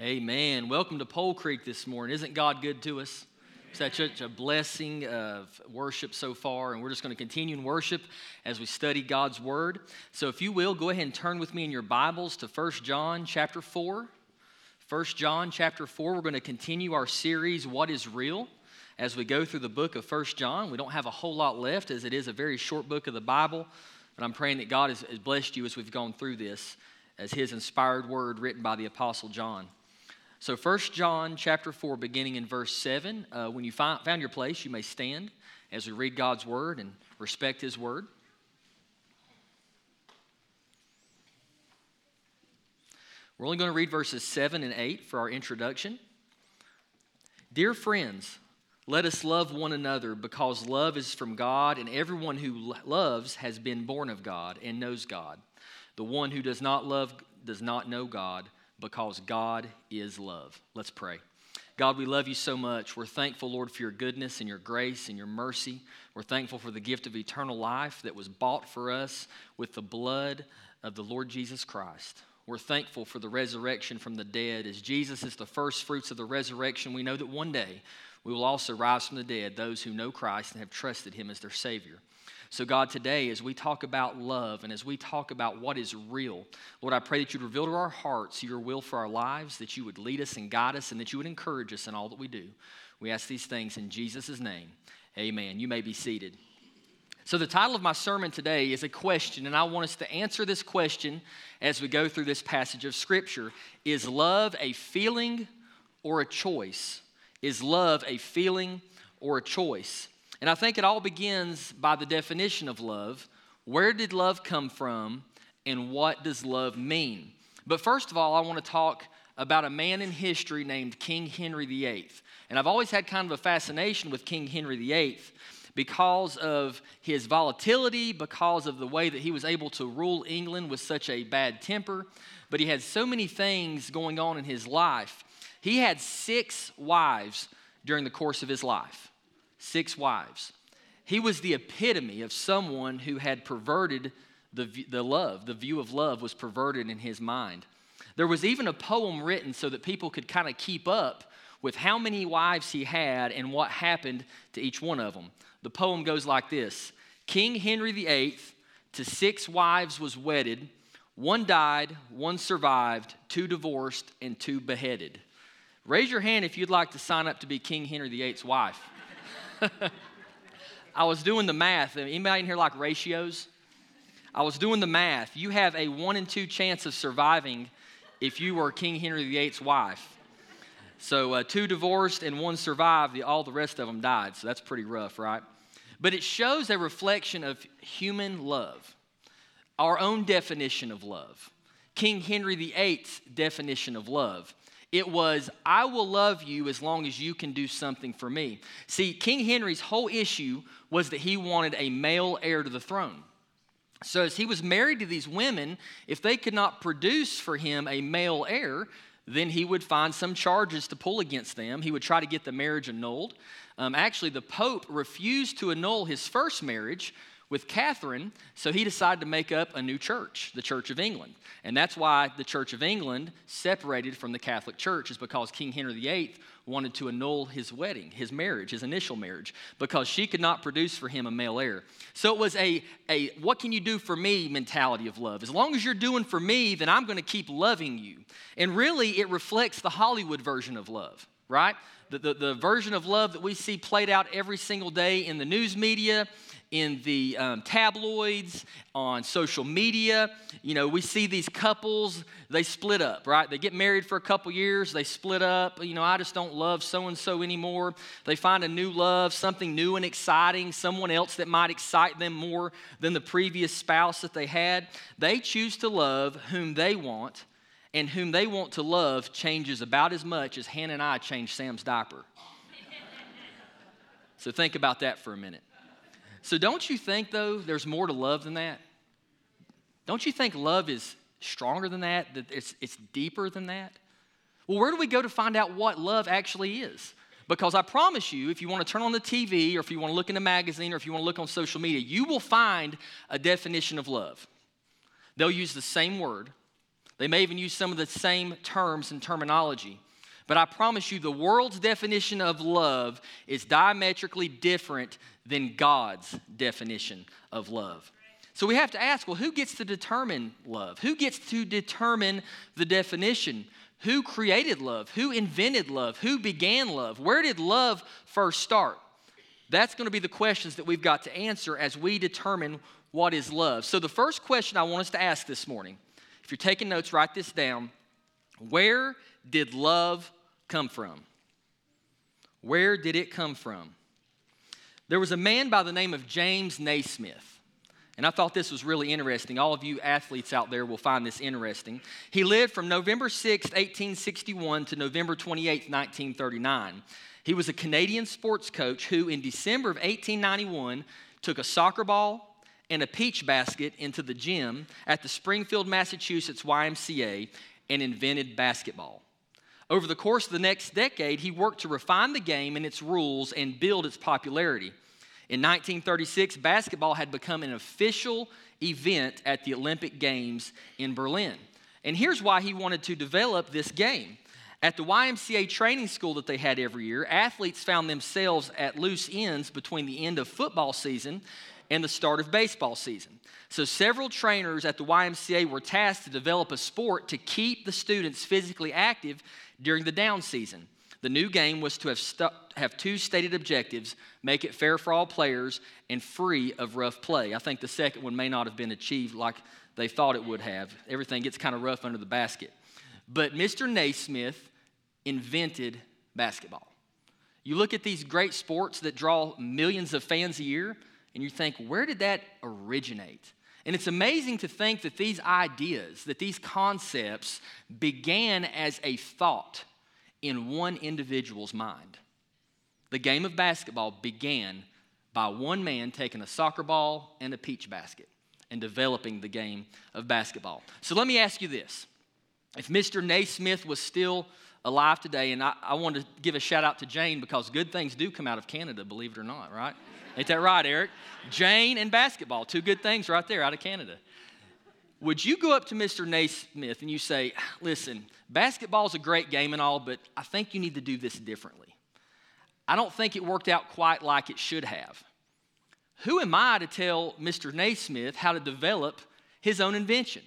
Amen. Welcome to Pole Creek this morning. Isn't God good to us? It's had such a blessing of worship so far, and we're just going to continue in worship as we study God's Word. So if you will, go ahead and turn with me in your Bibles to 1 John chapter 4. 1 John chapter 4, we're going to continue our series, What is Real? As we go through the book of 1 John. We don't have a whole lot left as it is a very short book of the Bible, but I'm praying that God has blessed you as we've gone through this as His inspired Word written by the Apostle John. So 1 John chapter 4, beginning in verse 7, when you found your place, you may stand as we read God's Word and respect His Word. We're only going to read verses 7 and 8 for our introduction. Dear friends, let us love one another because love is from God, and everyone who loves has been born of God and knows God. The one who does not love does not know God, because God is love. Let's pray. God, we love you so much. We're thankful, Lord, for your goodness and your grace and your mercy. We're thankful for the gift of eternal life that was bought for us with the blood of the Lord Jesus Christ. We're thankful for the resurrection from the dead. As Jesus is the first fruits of the resurrection, we know that one day we will also rise from the dead, those who know Christ and have trusted Him as their Savior. So God, today, as we talk about love and as we talk about what is real, Lord, I pray that you'd reveal to our hearts your will for our lives, that you would lead us and guide us, and that you would encourage us in all that we do. We ask these things in Jesus' name. Amen. You may be seated. So the title of my sermon today is a question, and I want us to answer this question as we go through this passage of Scripture. Is love a feeling or a choice? Is love a feeling or a choice? And I think it all begins by the definition of love. Where did love come from, and what does love mean? But first of all, I want to talk about a man in history named King Henry VIII. And I've always had kind of a fascination with King Henry VIII because of his volatility, because of the way that he was able to rule England with such a bad temper. But he had so many things going on in his life. He had 6 wives during the course of his life. 6 wives. He was the epitome of someone who had perverted the love. The view of love was perverted in his mind. There was even a poem written so that people could kind of keep up with how many wives he had and what happened to each one of them. The poem goes like this. King Henry VIII to 6 wives was wedded. 1 died, 1 survived, 2 divorced, and 2 beheaded. Raise your hand if you'd like to sign up to be King Henry VIII's wife. I was doing the math. Anybody in here like ratios? I was doing the math. You have a 1 in 2 chance of surviving if you were King Henry VIII's wife. So 2 divorced and 1 survived. All the rest of them died. So that's pretty rough, right? But it shows a reflection of human love, our own definition of love, King Henry VIII's definition of love. It was, I will love you as long as you can do something for me. See, King Henry's whole issue was that he wanted a male heir to the throne. So as he was married to these women, if they could not produce for him a male heir, then he would find some charges to pull against them. He would try to get the marriage annulled. Actually, the Pope refused to annul his first marriage with Catherine, so he decided to make up a new church, the Church of England. And that's why the Church of England separated from the Catholic Church, is because King Henry VIII wanted to annul his wedding, his marriage, his initial marriage, because she could not produce for him a male heir. So it was a what can you do for me mentality of love. As long as you're doing for me, then I'm going to keep loving you. And really, it reflects the Hollywood version of love, right? The version of love that we see played out every single day in the news media, in the tabloids, on social media. You know, we see these couples, they split up, right? They get married for a couple years, they split up. You know, I just don't love so-and-so anymore. They find a new love, something new and exciting, someone else that might excite them more than the previous spouse that they had. They choose to love whom they want, and whom they want to love changes about as much as Hannah and I change Sam's diaper. So think about that for a minute. So don't you think, though, there's more to love than that? Don't you think love is stronger than that, that it's deeper than that? Well, where do we go to find out what love actually is? Because I promise you, if you want to turn on the TV, or if you want to look in a magazine, or if you want to look on social media, you will find a definition of love. They'll use the same word. They may even use some of the same terms and terminology. But I promise you, the world's definition of love is diametrically different than God's definition of love. So we have to ask, well, who gets to determine love? Who gets to determine the definition? Who created love? Who invented love? Who began love? Where did love first start? That's going to be the questions that we've got to answer as we determine what is love. So the first question I want us to ask this morning, if you're taking notes, write this down. Where did love come from? Where did it come from? There was a man by the name of James Naismith. And I thought this was really interesting. All of you athletes out there will find this interesting. He lived from November 6, 1861 to November 28, 1939. He was a Canadian sports coach who, in December of 1891, took a soccer ball and a peach basket into the gym at the Springfield, Massachusetts YMCA and invented basketball. Over the course of the next decade, he worked to refine the game and its rules and build its popularity. In 1936, basketball had become an official event at the Olympic Games in Berlin. And here's why he wanted to develop this game. At the YMCA training school that they had every year, athletes found themselves at loose ends between the end of football season and the start of baseball season. So several trainers at the YMCA were tasked to develop a sport to keep the students physically active during the down season. The new game was to have two stated objectives: make it fair for all players and free of rough play. I think the second one may not have been achieved like they thought it would have. Everything gets kind of rough under the basket. But Mr. Naismith invented basketball. You look at these great sports that draw millions of fans a year, and you think, where did that originate? And it's amazing to think that these ideas, that these concepts began as a thought in one individual's mind. The game of basketball began by one man taking a soccer ball and a peach basket and developing the game of basketball. So let me ask you this. If Mr. Naismith was still alive today, and I want to give a shout out to Jane, because good things do come out of Canada, believe it or not, right? Ain't that right, Eric? Jane and basketball, two good things right there out of Canada. Would you go up to Mr. Naismith and you say, listen, basketball's a great game and all, but I think you need to do this differently. I don't think it worked out quite like it should have. Who am I to tell Mr. Naismith how to develop his own invention?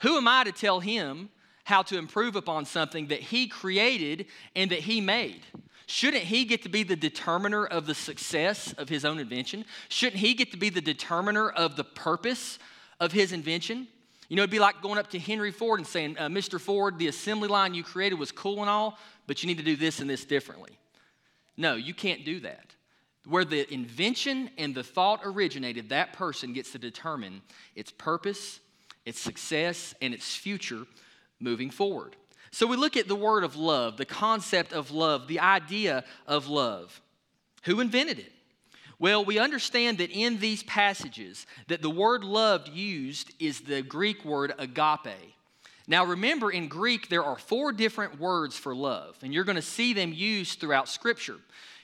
Who am I to tell him how to improve upon something that he created and that he made? Shouldn't he get to be the determiner of the success of his own invention? Shouldn't he get to be the determiner of the purpose of his invention? You know, it'd be like going up to Henry Ford and saying, Mr. Ford, the assembly line you created was cool and all, but you need to do this and this differently. No, you can't do that. Where the invention and the thought originated, that person gets to determine its purpose, its success, and its future moving forward. So we look at the word of love, the concept of love, the idea of love. Who invented it? Well, we understand that in these passages that the word loved used is the Greek word agape. Now remember, in Greek there are four different words for love, and you're going to see them used throughout Scripture.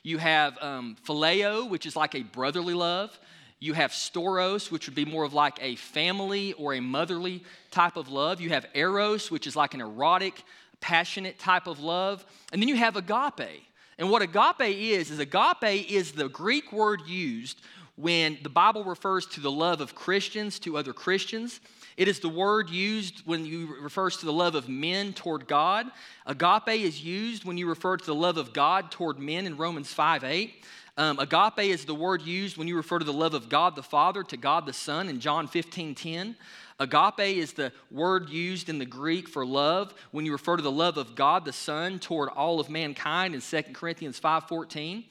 You have phileo, which is like a brotherly love. You have storos, which would be more of like a family or a motherly type of love. You have eros, which is like an erotic, passionate type of love. And then you have agape. And what agape is the Greek word used when the Bible refers to the love of Christians to other Christians. It is the word used when you refers to the love of men toward God. Agape is used when you refer to the love of God toward men in Romans 5:8. Agape is the word used when you refer to the love of God the Father to God the Son in John 15:10. Agape is the word used in the Greek for love when you refer to the love of God the Son toward all of mankind in 2 Corinthians 5:14.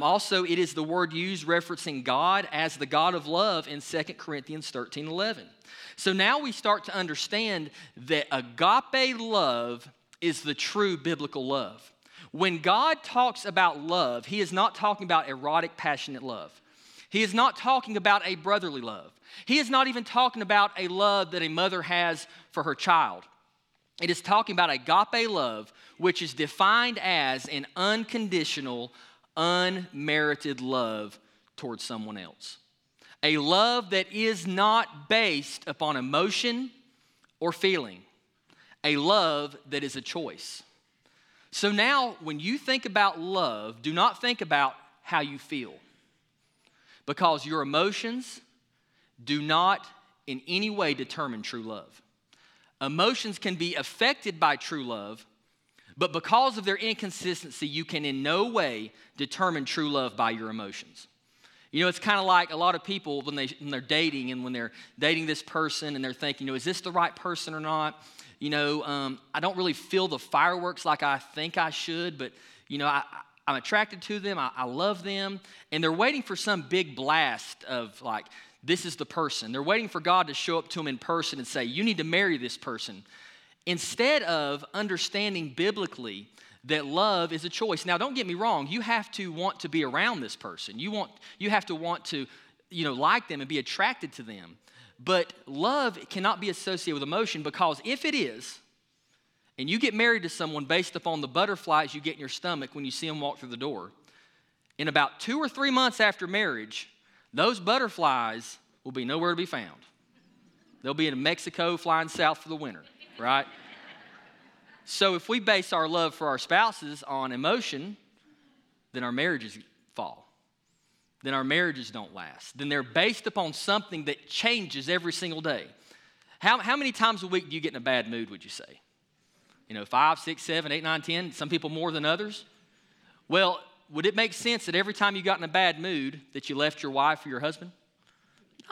Also, it is the word used referencing God as the God of love in 2 Corinthians 13:11. So now we start to understand that agape love is the true biblical love. When God talks about love, He is not talking about erotic, passionate love. He is not talking about a brotherly love. He is not even talking about a love that a mother has for her child. It is talking about agape love, which is defined as an unconditional, unmerited love towards someone else. A love that is not based upon emotion or feeling. a love that is a choice. So now, when you think about love, do not think about how you feel, because your emotions do not in any way determine true love. Emotions can be affected by true love, but because of their inconsistency, you can in no way determine true love by your emotions. You know, it's kind of like a lot of people when they're dating, and when they're dating this person and they're thinking, you know, is this the right person or not? You know, I don't really feel the fireworks like I think I should, but, you know, I'm attracted to them. I love them. And they're waiting for some big blast of, like, this is the person. They're waiting for God to show up to them in person and say, you need to marry this person, instead of understanding biblically that love is a choice. Now, don't get me wrong. You have to want to be around this person. You have to want to, you know, like them and be attracted to them. But love cannot be associated with emotion, because if it is, and you get married to someone based upon the butterflies you get in your stomach when you see them walk through the door, in about 2 or 3 months after marriage, those butterflies will be nowhere to be found. They'll be in Mexico flying south for the winter, right? So if we base our love for our spouses on emotion, then our marriages fall. Then our marriages don't last. Then they're based upon something that changes every single day. How many times a week do you get in a bad mood, would you say? You know, 5, 6, 7, 8, 9, 10, some people more than others. Well, would it make sense that every time you got in a bad mood that you left your wife or your husband?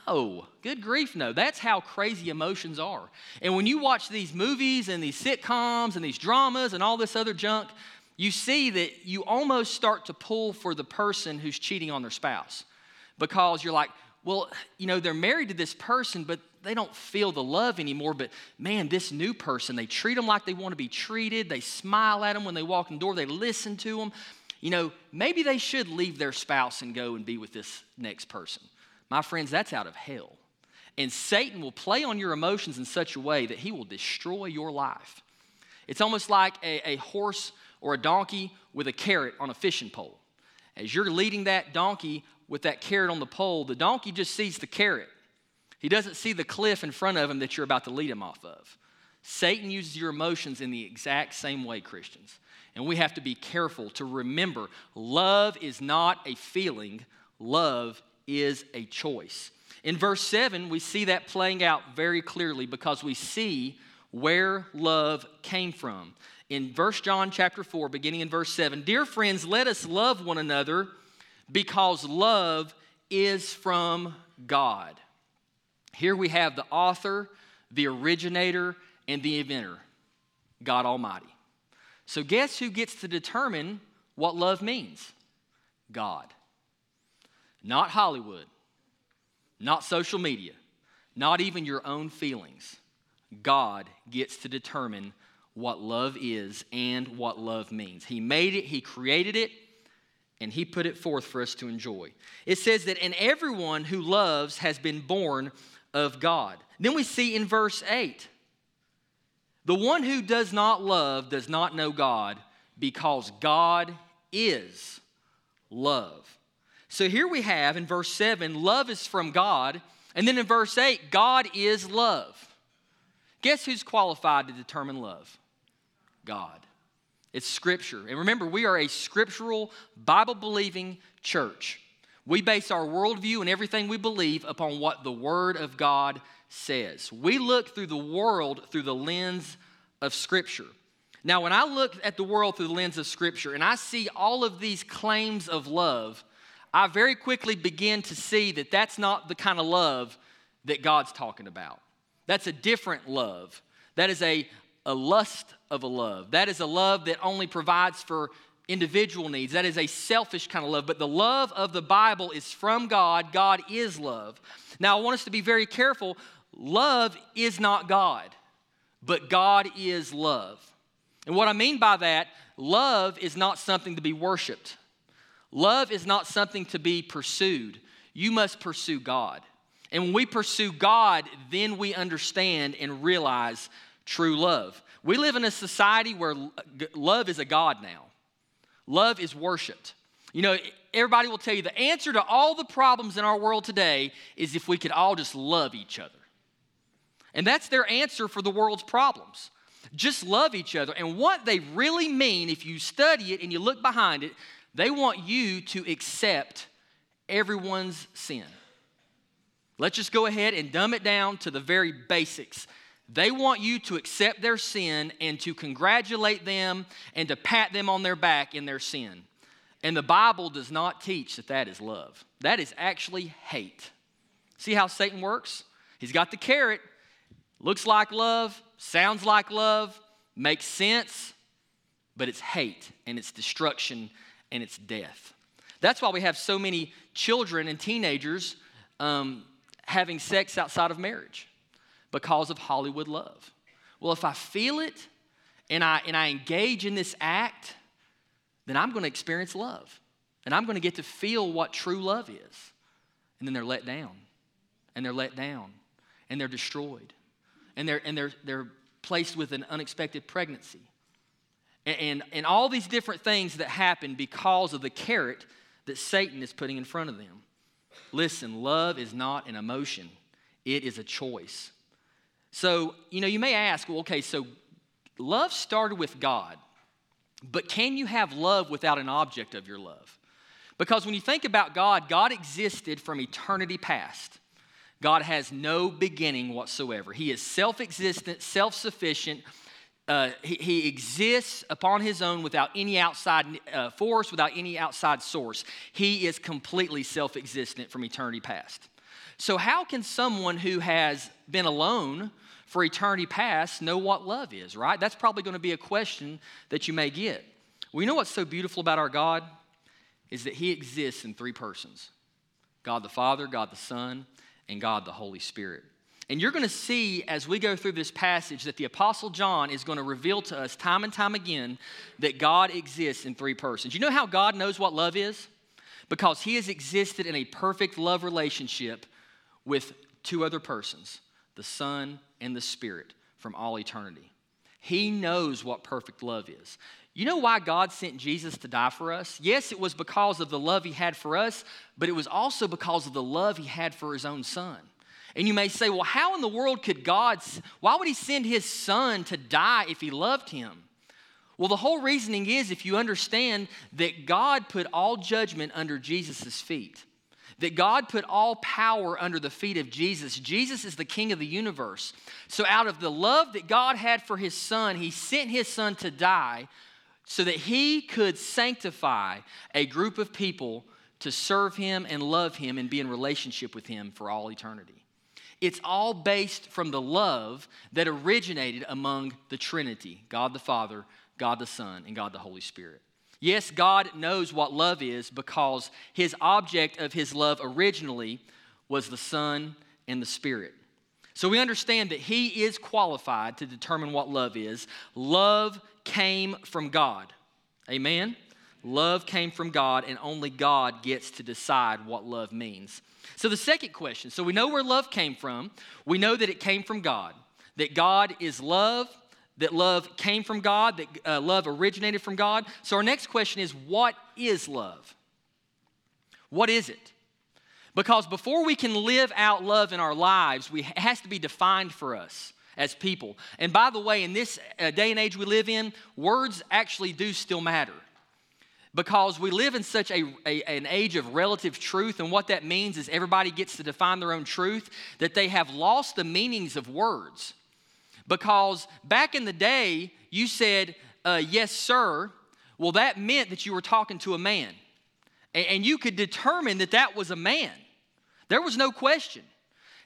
No. Good grief, no. That's how crazy emotions are. And when you watch these movies and these sitcoms and these dramas and all this other junk, you see that you almost start to pull for the person who's cheating on their spouse, because you're like, well, you know, they're married to this person, but they don't feel the love anymore. But man, this new person, they treat them like they want to be treated. They smile at them when they walk in the door. They listen to them. You know, maybe they should leave their spouse and go and be with this next person. My friends, that's out of hell. And Satan will play on your emotions in such a way that he will destroy your life. It's almost like a horse or a donkey with a carrot on a fishing pole. As you're leading that donkey with that carrot on the pole, the donkey just sees the carrot. He doesn't see the cliff in front of him that you're about to lead him off of. Satan uses your emotions in the exact same way, Christians. And we have to be careful to remember, love is not a feeling. Love is a choice. In verse 7, we see that playing out very clearly, because we see where love came from. In 1 John chapter 4, beginning in verse 7, "Dear friends, let us love one another, because love is from God." Here we have the author, the originator, and the inventor, God Almighty. So guess who gets to determine what love means? God. Not Hollywood, not social media, not even your own feelings. God gets to determine what love is and what love means. He made it, He created it, and He put it forth for us to enjoy. It says that, and everyone who loves has been born of God. Then we see in verse 8, the one who does not love does not know God, because God is love. So here we have in verse 7, love is from God. And then in verse 8, God is love. Guess who's qualified to determine love? God. It's Scripture. And remember, we are a scriptural, Bible-believing church. We base our worldview and everything we believe upon what the Word of God says. We look through the world through the lens of Scripture. Now, when I look at the world through the lens of Scripture and I see all of these claims of love, I very quickly begin to see that that's not the kind of love that God's talking about. That's a different love. That is a lust of a love. That is a love that only provides for individual needs. That is a selfish kind of love. But the love of the Bible is from God. God is love. Now, I want us to be very careful. Love is not God, but God is love. And what I mean by that, love is not something to be worshiped. Love is not something to be pursued. You must pursue God. And when we pursue God, then we understand and realize true love. We live in a society where love is a god now. Love is worshipped. You know, everybody will tell you the answer to all the problems in our world today is if we could all just love each other. And that's their answer for the world's problems. Just love each other. And what they really mean, if you study it and you look behind it, they want you to accept everyone's sin. Let's just go ahead and dumb it down to the very basics. They want you to accept their sin and to congratulate them and to pat them on their back in their sin. And the Bible does not teach that that is love. That is actually hate. See how Satan works? He's got the carrot. Looks like love, sounds like love, makes sense, but it's hate and it's destruction and it's death. That's why we have so many children and teenagers having sex outside of marriage, because of Hollywood love. Well, if I feel it and I engage in this act, then I'm going to experience love. And I'm going to get to feel what true love is. And then they're let down. And they're let down. And they're destroyed. And they're placed with an unexpected pregnancy. And all these different things that happen because of the carrot that Satan is putting in front of them. Listen, love is not an emotion. It is a choice. So, you know, you may ask, well, okay, so love started with God. But can you have love without an object of your love? Because when you think about God, God existed from eternity past. God has no beginning whatsoever. He is self-existent, self-sufficient. He exists upon his own without any outside force, without any outside source. He is completely self-existent from eternity past. So how can someone who has been alone for eternity past know what love is, right? That's probably going to be a question that you may get. Well, you know what's so beautiful about our God? Is that he exists in three persons. God the Father, God the Son, and God the Holy Spirit. And you're going to see as we go through this passage that the Apostle John is going to reveal to us time and time again that God exists in three persons. You know how God knows what love is? Because he has existed in a perfect love relationship with two other persons, the Son and the Spirit, from all eternity. He knows what perfect love is. You know why God sent Jesus to die for us? Yes, it was because of the love he had for us, but it was also because of the love he had for his own son. And you may say, well, how in the world could God, why would he send his son to die if he loved him? Well, the whole reasoning is, if you understand that God put all judgment under Jesus' feet, that God put all power under the feet of Jesus. Jesus is the king of the universe. So out of the love that God had for his son, he sent his son to die so that he could sanctify a group of people to serve him and love him and be in relationship with him for all eternity. It's all based from the love that originated among the Trinity, God the Father, God the Son, and God the Holy Spirit. Yes, God knows what love is because his object of his love originally was the Son and the Spirit. So we understand that he is qualified to determine what love is. Love came from God. Amen? Love came from God, and only God gets to decide what love means. So the second question, so we know where love came from. We know that it came from God, that God is love, that love came from God, that love originated from God. So our next question is, what is love? What is it? Because before we can live out love in our lives, it has to be defined for us as people. And by the way, in this day and age we live in, words actually do still matter. Because we live in such an age of relative truth, and what that means is everybody gets to define their own truth, that they have lost the meanings of words. Because back in the day, you said, yes, sir. Well, that meant that you were talking to a man. And you could determine that that was a man. There was no question.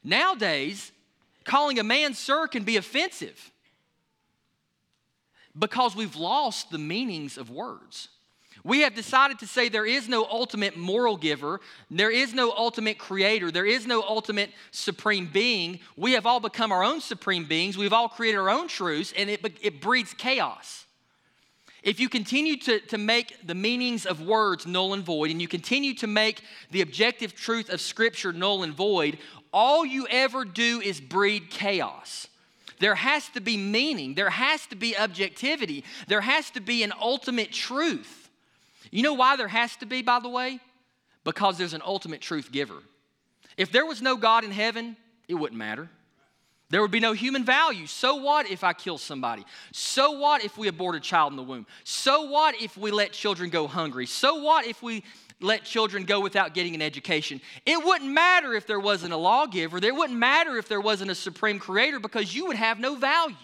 Nowadays, calling a man sir can be offensive. Because we've lost the meanings of words. We have decided to say there is no ultimate moral giver. There is no ultimate creator. There is no ultimate supreme being. We have all become our own supreme beings. We've all created our own truths, and it breeds chaos. If you continue to make the meanings of words null and void, and you continue to make the objective truth of Scripture null and void, all you ever do is breed chaos. There has to be meaning. There has to be objectivity. There has to be an ultimate truth. You know why there has to be, by the way? Because there's an ultimate truth giver. If there was no God in heaven, it wouldn't matter. There would be no human value. So what if I kill somebody? So what if we abort a child in the womb? So what if we let children go hungry? So what if we let children go without getting an education? It wouldn't matter if there wasn't a lawgiver. It wouldn't matter if there wasn't a supreme creator, because you would have no value.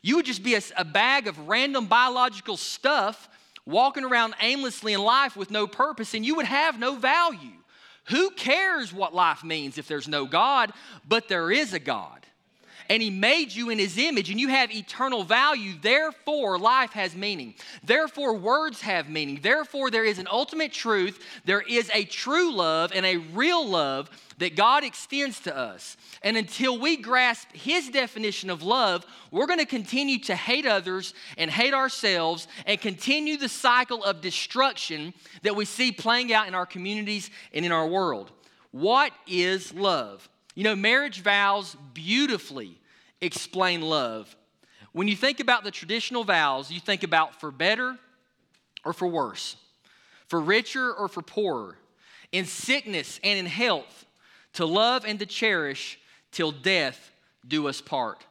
You would just be a bag of random biological stuff walking around aimlessly in life with no purpose, and you would have no value. Who cares what life means if there's no God? But there is a God. And he made you in his image, and you have eternal value. Therefore, life has meaning. Therefore, words have meaning. Therefore, there is an ultimate truth. There is a true love and a real love that God extends to us. And until we grasp his definition of love, we're going to continue to hate others and hate ourselves and continue the cycle of destruction that we see playing out in our communities and in our world. What is love? You know, marriage vows beautifully explain love. When you think about the traditional vows, you think about for better or for worse, for richer or for poorer, in sickness and in health, to love and to cherish till death do us part.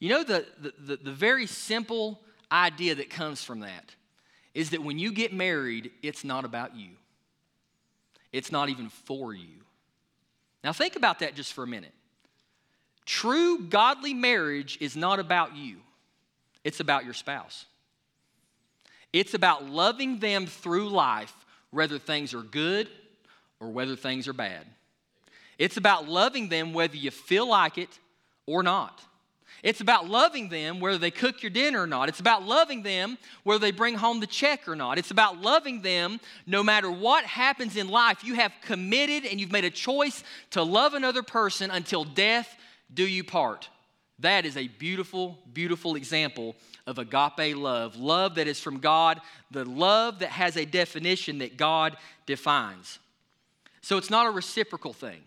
You know, the very simple idea that comes from that is that when you get married, it's not about you. It's not even for you. Now think about that just for a minute. True godly marriage is not about you. It's about your spouse. It's about loving them through life, whether things are good or whether things are bad. It's about loving them whether you feel like it or not. It's about loving them whether they cook your dinner or not. It's about loving them whether they bring home the check or not. It's about loving them no matter what happens in life. You have committed and you've made a choice to love another person until death do you part. That is a beautiful, beautiful example of agape love. Love that is from God, the love that has a definition that God defines. So it's not a reciprocal thing.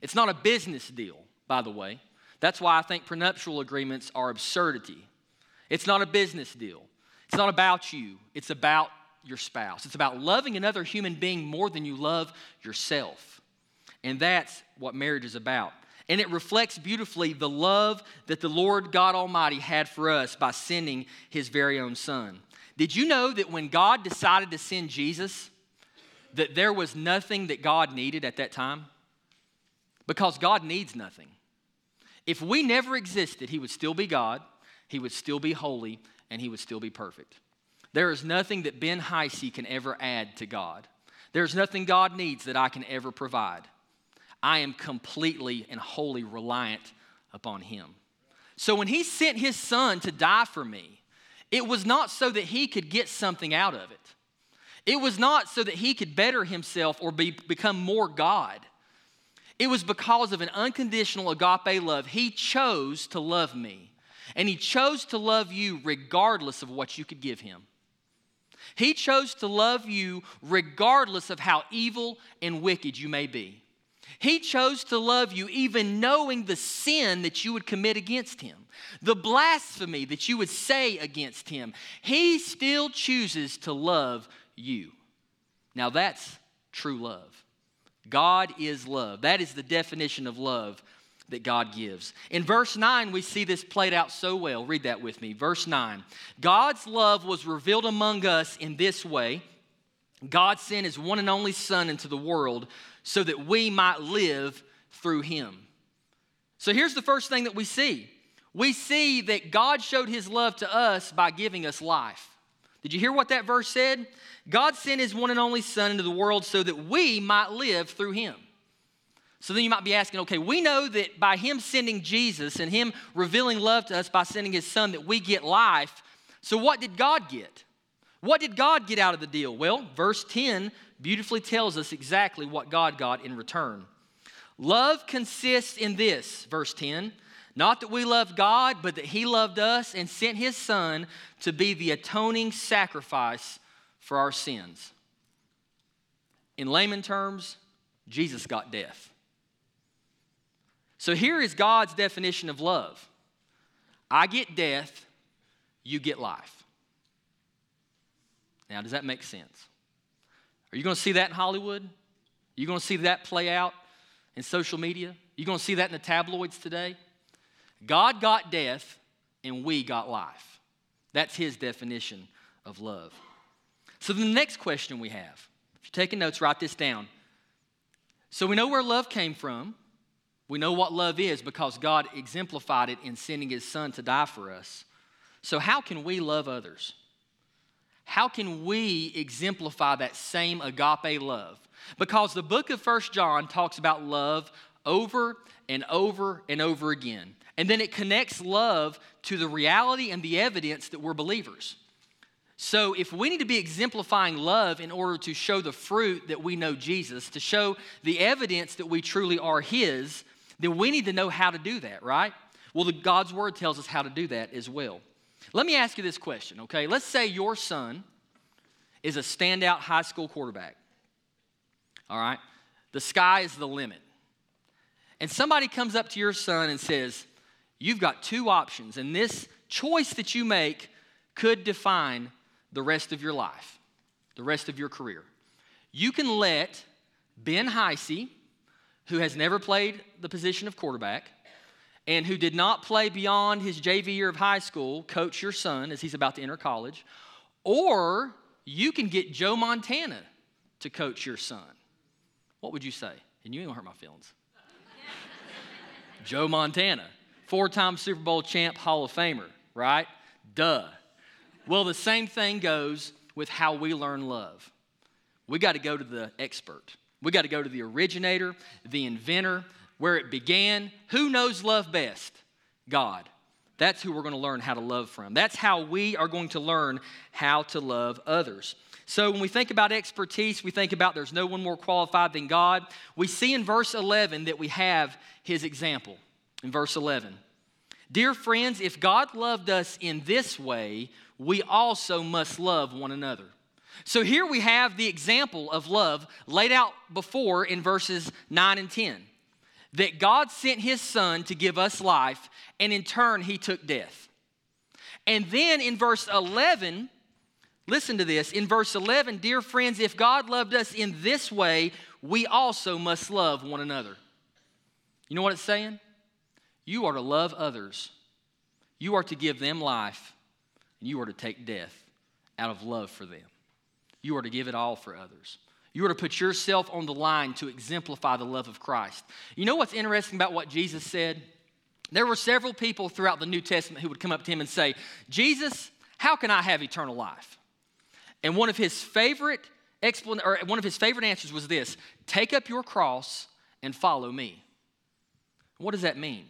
It's not a business deal, by the way. That's why I think prenuptial agreements are absurdity. It's not a business deal. It's not about you. It's about your spouse. It's about loving another human being more than you love yourself. And that's what marriage is about. And it reflects beautifully the love that the Lord God Almighty had for us by sending his very own son. Did you know that when God decided to send Jesus, that there was nothing that God needed at that time? Because God needs nothing. If we never existed, he would still be God, he would still be holy, and he would still be perfect. There is nothing that Ben Heisey can ever add to God. There's nothing God needs that I can ever provide. I am completely and wholly reliant upon him. So when he sent his son to die for me, it was not so that he could get something out of it. It was not so that he could better himself or become more God. It was because of an unconditional agape love. He chose to love me, and he chose to love you regardless of what you could give him. He chose to love you regardless of how evil and wicked you may be. He chose to love you even knowing the sin that you would commit against him, the blasphemy that you would say against him. He still chooses to love you. Now that's true love. God is love. That is the definition of love that God gives. In verse 9, we see this played out so well. Read that with me. Verse 9. God's love was revealed among us in this way. God sent his one and only Son into the world so that we might live through him. So here's the first thing that we see. We see that God showed his love to us by giving us life. Did you hear what that verse said? God sent his one and only Son into the world so that we might live through him. So then you might be asking, okay, we know that by him sending Jesus and him revealing love to us by sending his Son that we get life. So what did God get? What did God get out of the deal? Well, verse 10 beautifully tells us exactly what God got in return. Love consists in this, verse 10, not that we love God, but that he loved us and sent his Son to be the atoning sacrifice for our sins. In layman terms, Jesus got death. So here is God's definition of love. I get death, you get life. Now, does that make sense? Are you going to see that in Hollywood? Are you going to see that play out in social media? Are you going to see that in the tabloids today? God got death, and we got life. That's his definition of love. So the next question we have, if you're taking notes, write this down. So we know where love came from. We know what love is because God exemplified it in sending his son to die for us. So how can we love others? How can we exemplify that same agape love? Because the book of 1 John talks about love over and over and over again. And then it connects love to the reality and the evidence that we're believers. So if we need to be exemplifying love in order to show the fruit that we know Jesus, to show the evidence that we truly are his, then we need to know how to do that, right? Well, God's word tells us how to do that as well. Let me ask you this question, okay? Let's say your son is a standout high school quarterback, all right? The sky is the limit. And somebody comes up to your son and says, you've got two options, and this choice that you make could define the rest of your life, the rest of your career. You can let Ben Heisey, who has never played the position of quarterback and who did not play beyond his JV year of high school, coach your son as he's about to enter college, or you can get Joe Montana to coach your son. What would you say? And you ain't gonna hurt my feelings. Joe Montana, four-time Super Bowl champ, Hall of Famer, right? Duh. Well, the same thing goes with how we learn love. We got to go to the expert. We got to go to the originator, the inventor, where it began. Who knows love best? God. That's who we're going to learn how to love from. That's how we are going to learn how to love others. So when we think about expertise, we think about there's no one more qualified than God. We see in verse 11 that we have his example. In verse 11, dear friends, if God loved us in this way, we also must love one another. So here we have the example of love laid out before in verses 9 and 10, that God sent his son to give us life, and in turn he took death. And then in verse 11, listen to this, in verse 11, dear friends, if God loved us in this way, we also must love one another. You know what it's saying? You are to love others. You are to give them life. And you are to take death out of love for them. You are to give it all for others. You are to put yourself on the line to exemplify the love of Christ. You know what's interesting about what Jesus said? There were several people throughout the New Testament who would come up to him and say, Jesus, how can I have eternal life? And one of his favorite answers was this: take up your cross and follow me. What does that mean?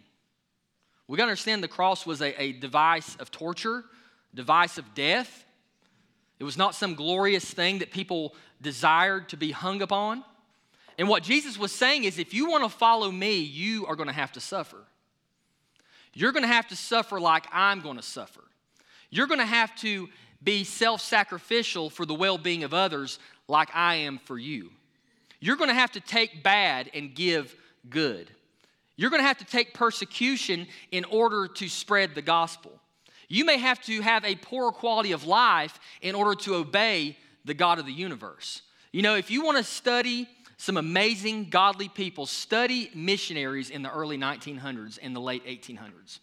We got to understand the cross was a device of torture, device of death. It was not some glorious thing that people desired to be hung upon. And what Jesus was saying is, if you want to follow me, you are going to have to suffer. You're going to have to suffer like I'm going to suffer. You're going to have to be self-sacrificial for the well-being of others like I am for you. You're going to have to take bad and give good. You're going to have to take persecution in order to spread the gospel. You may have to have a poor quality of life in order to obey the God of the universe. You know, if you want to study some amazing godly people, study missionaries in the early 1900s and the late 1800s.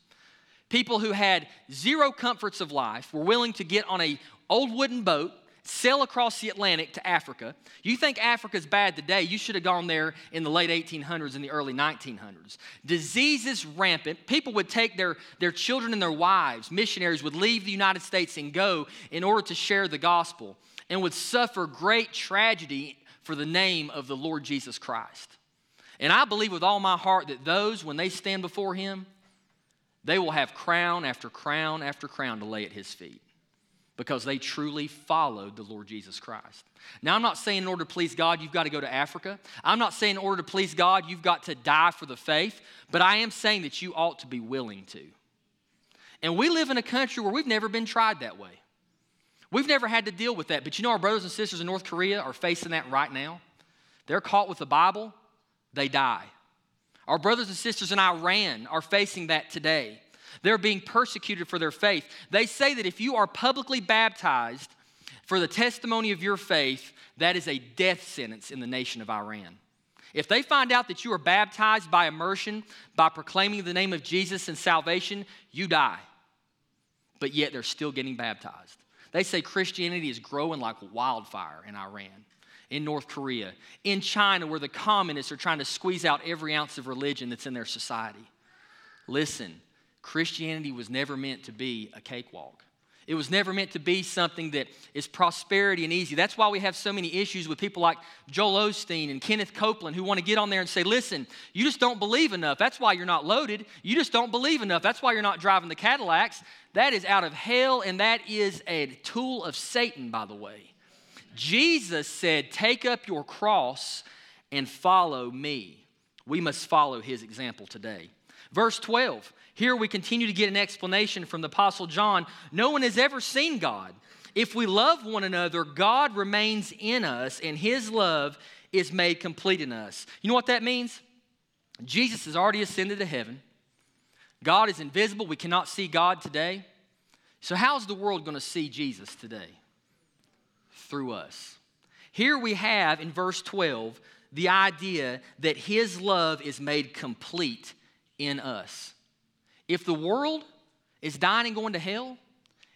People who had zero comforts of life were willing to get on an old wooden boat, sail across the Atlantic to Africa. You think Africa's bad today, you should have gone there in the late 1800s and the early 1900s. Diseases rampant. People would take their children and their wives. Missionaries would leave the United States and go in order to share the gospel, and would suffer great tragedy for the name of the Lord Jesus Christ. And I believe with all my heart that those, when they stand before him, they will have crown after crown after crown to lay at his feet, because they truly followed the Lord Jesus Christ. Now, I'm not saying in order to please God, you've got to go to Africa. I'm not saying in order to please God, you've got to die for the faith. But I am saying that you ought to be willing to. And we live in a country where we've never been tried that way. We've never had to deal with that. But you know, our brothers and sisters in North Korea are facing that right now. They're caught with the Bible. They die. Our brothers and sisters in Iran are facing that today. They're being persecuted for their faith. They say that if you are publicly baptized for the testimony of your faith, that is a death sentence in the nation of Iran. If they find out that you are baptized by immersion, by proclaiming the name of Jesus and salvation, you die. But yet they're still getting baptized. They say Christianity is growing like wildfire in Iran, in North Korea, in China, where the communists are trying to squeeze out every ounce of religion that's in their society. Listen, Christianity was never meant to be a cakewalk. It was never meant to be something that is prosperity and easy. That's why we have so many issues with people like Joel Osteen and Kenneth Copeland who want to get on there and say, listen, you just don't believe enough. That's why you're not loaded. You just don't believe enough. That's why you're not driving the Cadillacs. That is out of hell, and that is a tool of Satan, by the way. Jesus said, take up your cross and follow me. We must follow his example today. Verse 12, here we continue to get an explanation from the Apostle John. No one has ever seen God. If we love one another, God remains in us, and his love is made complete in us. You know what that means? Jesus has already ascended to heaven. God is invisible. We cannot see God today. So how's the world going to see Jesus today? Through us. Here we have in verse 12 the idea that his love is made complete in us. If the world is dying and going to hell,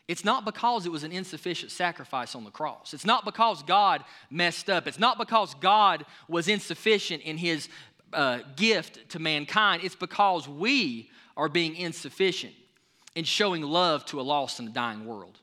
it's not because it was an insufficient sacrifice on the cross. It's not because God messed up. It's not because God was insufficient in his gift to mankind. It's because we are being insufficient in showing love to a lost and a dying world.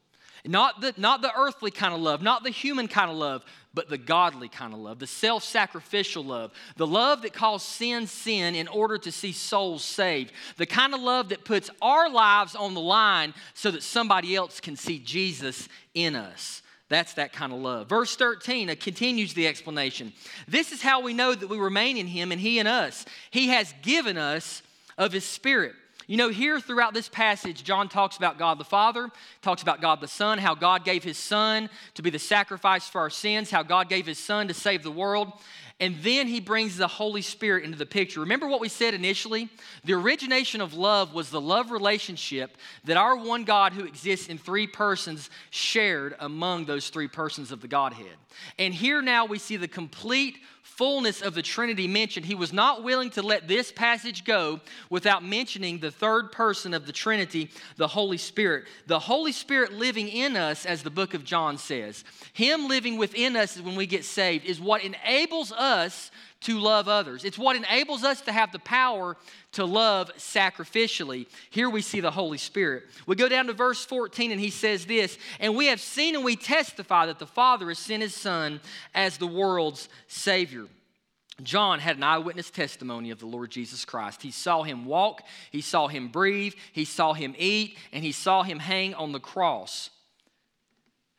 Not the earthly kind of love, not the human kind of love, but the godly kind of love, the self-sacrificial love, the love that calls sin in order to see souls saved, the kind of love that puts our lives on the line so that somebody else can see Jesus in us. That's that kind of love. Verse 13 continues the explanation. This is how we know that we remain in him and he in us. He has given us of his Spirit. You know, here throughout this passage, John talks about God the Father, talks about God the Son, how God gave his Son to be the sacrifice for our sins, how God gave his Son to save the world. And then he brings the Holy Spirit into the picture. Remember what we said initially? The origination of love was the love relationship that our one God who exists in three persons shared among those three persons of the Godhead. And here now we see the complete fullness of the Trinity mentioned. He was not willing to let this passage go without mentioning the third person of the Trinity, the Holy Spirit. The Holy Spirit living in us, as the book of John says. Him living within us when we get saved is what enables us to love others. It's what enables us to have the power to love sacrificially. Here we see the Holy Spirit. We go down to verse 14 and he says this, and we have seen and we testify that the Father has sent his Son as the world's Savior. John had an eyewitness testimony of the Lord Jesus Christ. He saw him walk, he saw him breathe, he saw him eat, and he saw him hang on the cross.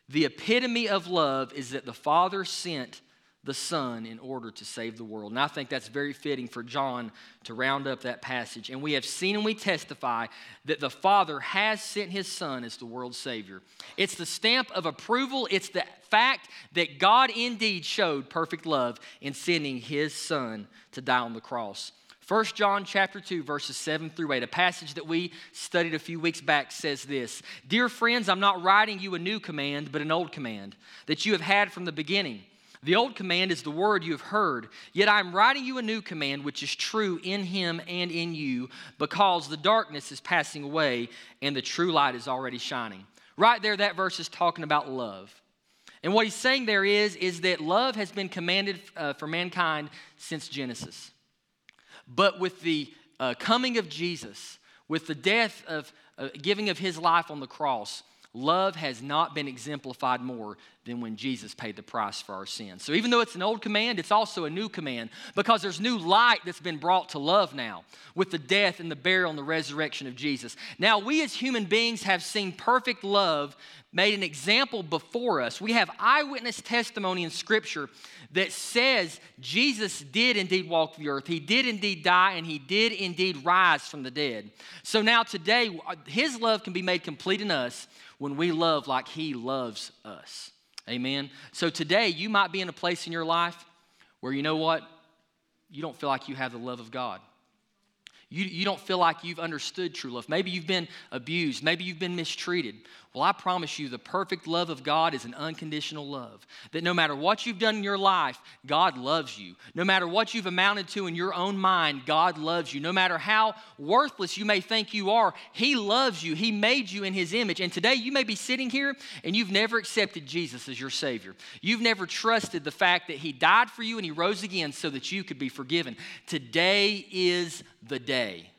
The epitome of love is that the Father sent the Son in order to save the world. And I think that's very fitting for John to round up that passage. And we have seen and we testify that the Father has sent his Son as the world's Savior. It's the stamp of approval. It's the fact that God indeed showed perfect love in sending his Son to die on the cross. 1 John chapter 2, verses 7-8, a passage that we studied a few weeks back, says this, "Dear friends, I'm not writing you a new command, but an old command that you have had from the beginning. The old command is the word you have heard, yet I am writing you a new command which is true in him and in you, because the darkness is passing away and the true light is already shining." Right there, that verse is talking about love. And what he's saying there is that love has been commanded for mankind since Genesis. But with the coming of Jesus, with the death of giving of his life on the cross, love has not been exemplified more than when Jesus paid the price for our sins. So even though it's an old command, it's also a new command because there's new light that's been brought to love now with the death and the burial and the resurrection of Jesus. Now we as human beings have seen perfect love made an example before us. We have eyewitness testimony in Scripture that says Jesus did indeed walk the earth. He did indeed die, and he did indeed rise from the dead. So now today, his love can be made complete in us when we love like he loves us. Amen? So today, you might be in a place in your life where, you know what? You don't feel like you have the love of God. You don't feel like you've understood true love. Maybe you've been abused. Maybe you've been mistreated. Well, I promise you the perfect love of God is an unconditional love. That no matter what you've done in your life, God loves you. No matter what you've amounted to in your own mind, God loves you. No matter how worthless you may think you are, He loves you. He made you in His image. And today you may be sitting here and you've never accepted Jesus as your Savior. You've never trusted the fact that He died for you and He rose again so that you could be forgiven. Today is the day.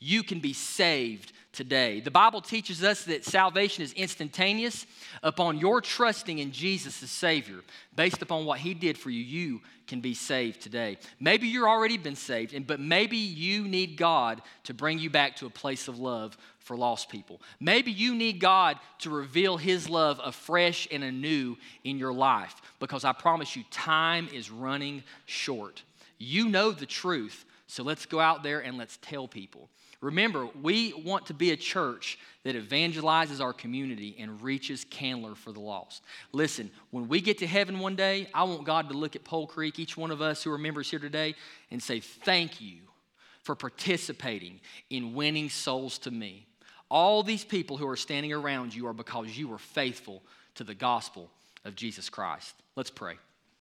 You can be saved today. The Bible teaches us that salvation is instantaneous upon your trusting in Jesus as Savior. Based upon what He did for you, you can be saved today. Maybe you've already been saved, but maybe you need God to bring you back to a place of love for lost people. Maybe you need God to reveal His love afresh and anew in your life, because I promise you, time is running short. You know the truth, so let's go out there and let's tell people. Remember, we want to be a church that evangelizes our community and reaches Candler for the lost. Listen, when we get to heaven one day, I want God to look at Pole Creek, each one of us who are members here today, and say, thank you for participating in winning souls to me. All these people who are standing around you are because you were faithful to the gospel of Jesus Christ. Let's pray.